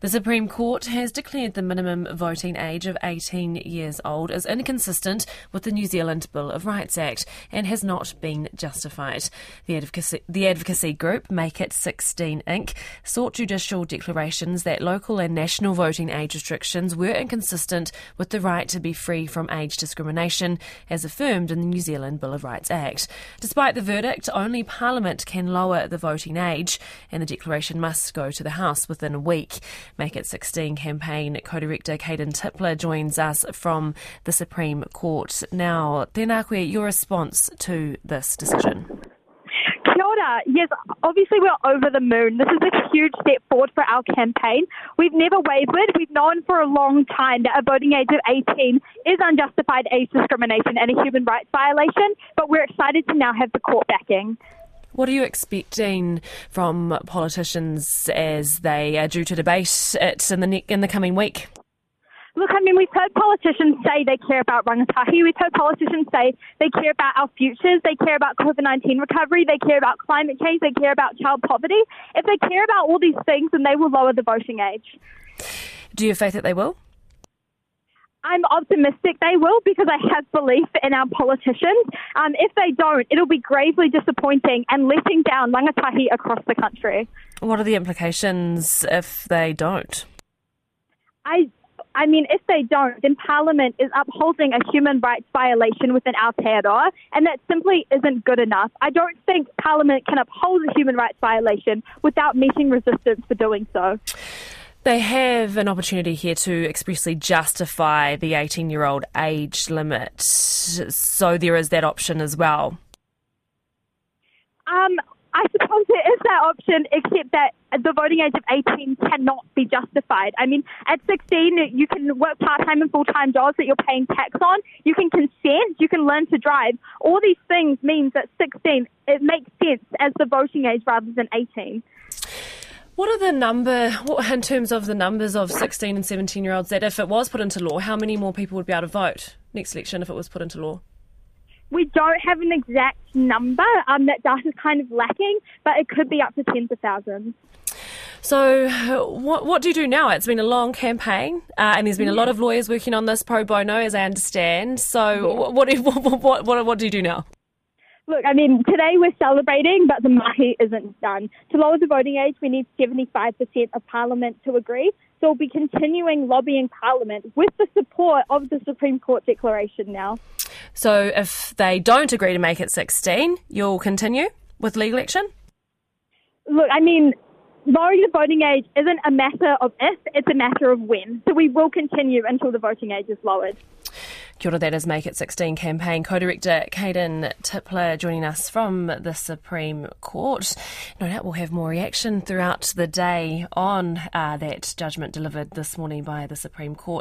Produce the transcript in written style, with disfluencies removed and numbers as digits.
The Supreme Court has declared the minimum voting age of 18 years old is inconsistent with the New Zealand Bill of Rights Act and has not been justified. The advocacy group Make It 16 Inc. sought judicial declarations that local and national voting age restrictions were inconsistent with the right to be free from age discrimination, as affirmed in the New Zealand Bill of Rights Act. Despite the verdict, only Parliament can lower the voting age, and the declaration must go to the House within a week. Make It 16 campaign co-director Caden Tipler joins us from the Supreme Court. Now, tēnā koe, your response to this decision? Kia ora. Yes, obviously we're over the moon. This is a huge step forward for our campaign. We've never wavered. We've known for a long time that a voting age of 18 is unjustified age discrimination and a human rights violation, but we're excited to now have the court backing. What are you expecting from politicians as they are due to debate it in the coming week? Look, I mean, we've heard politicians say they care about Rangatahi. We've heard politicians say they care about our futures. They care about COVID-19 recovery. They care about climate change. They care about child poverty. If they care about all these things, then they will lower the voting age. Do you have faith that they will? I'm optimistic they will, because I have belief in our politicians. If they don't, it'll be gravely disappointing and letting down rangatahi across the country. What are the implications if they don't? I mean, if they don't, then Parliament is upholding a human rights violation within Aotearoa, and that simply isn't good enough. I don't think Parliament can uphold a human rights violation without meeting resistance for doing so. They have an opportunity here to expressly justify the 18-year-old age limit, so there is that option as well. I suppose there is that option, except that the voting age of 18 cannot be justified. I mean, at 16, you can work part-time and full-time jobs that you're paying tax on. You can consent. You can learn to drive. All these things means that 16, it makes sense as the voting age rather than 18. What are in terms of the numbers of 16 and 17-year-olds, that if it was put into law, how many more people would be able to vote next election if it was put into law? We don't have an exact number. That data's kind of lacking, but it could be up to tens of thousands. So what do you do now? It's been a long campaign, and there's been a lot of lawyers working on this pro bono, as I understand. So what do you do now? Look, I mean, today we're celebrating, but the mahi isn't done. To lower the voting age, we need 75% of Parliament to agree. So we'll be continuing lobbying Parliament with the support of the Supreme Court declaration now. So if they don't agree to make it 16, you'll continue with legal action? Look, I mean, lowering the voting age isn't a matter of if, it's a matter of when. So we will continue until the voting age is lowered. Kia ora, that is Make It 16 campaign co-director Caden Tipler joining us from the Supreme Court. No doubt we'll have more reaction throughout the day on that judgment delivered this morning by the Supreme Court.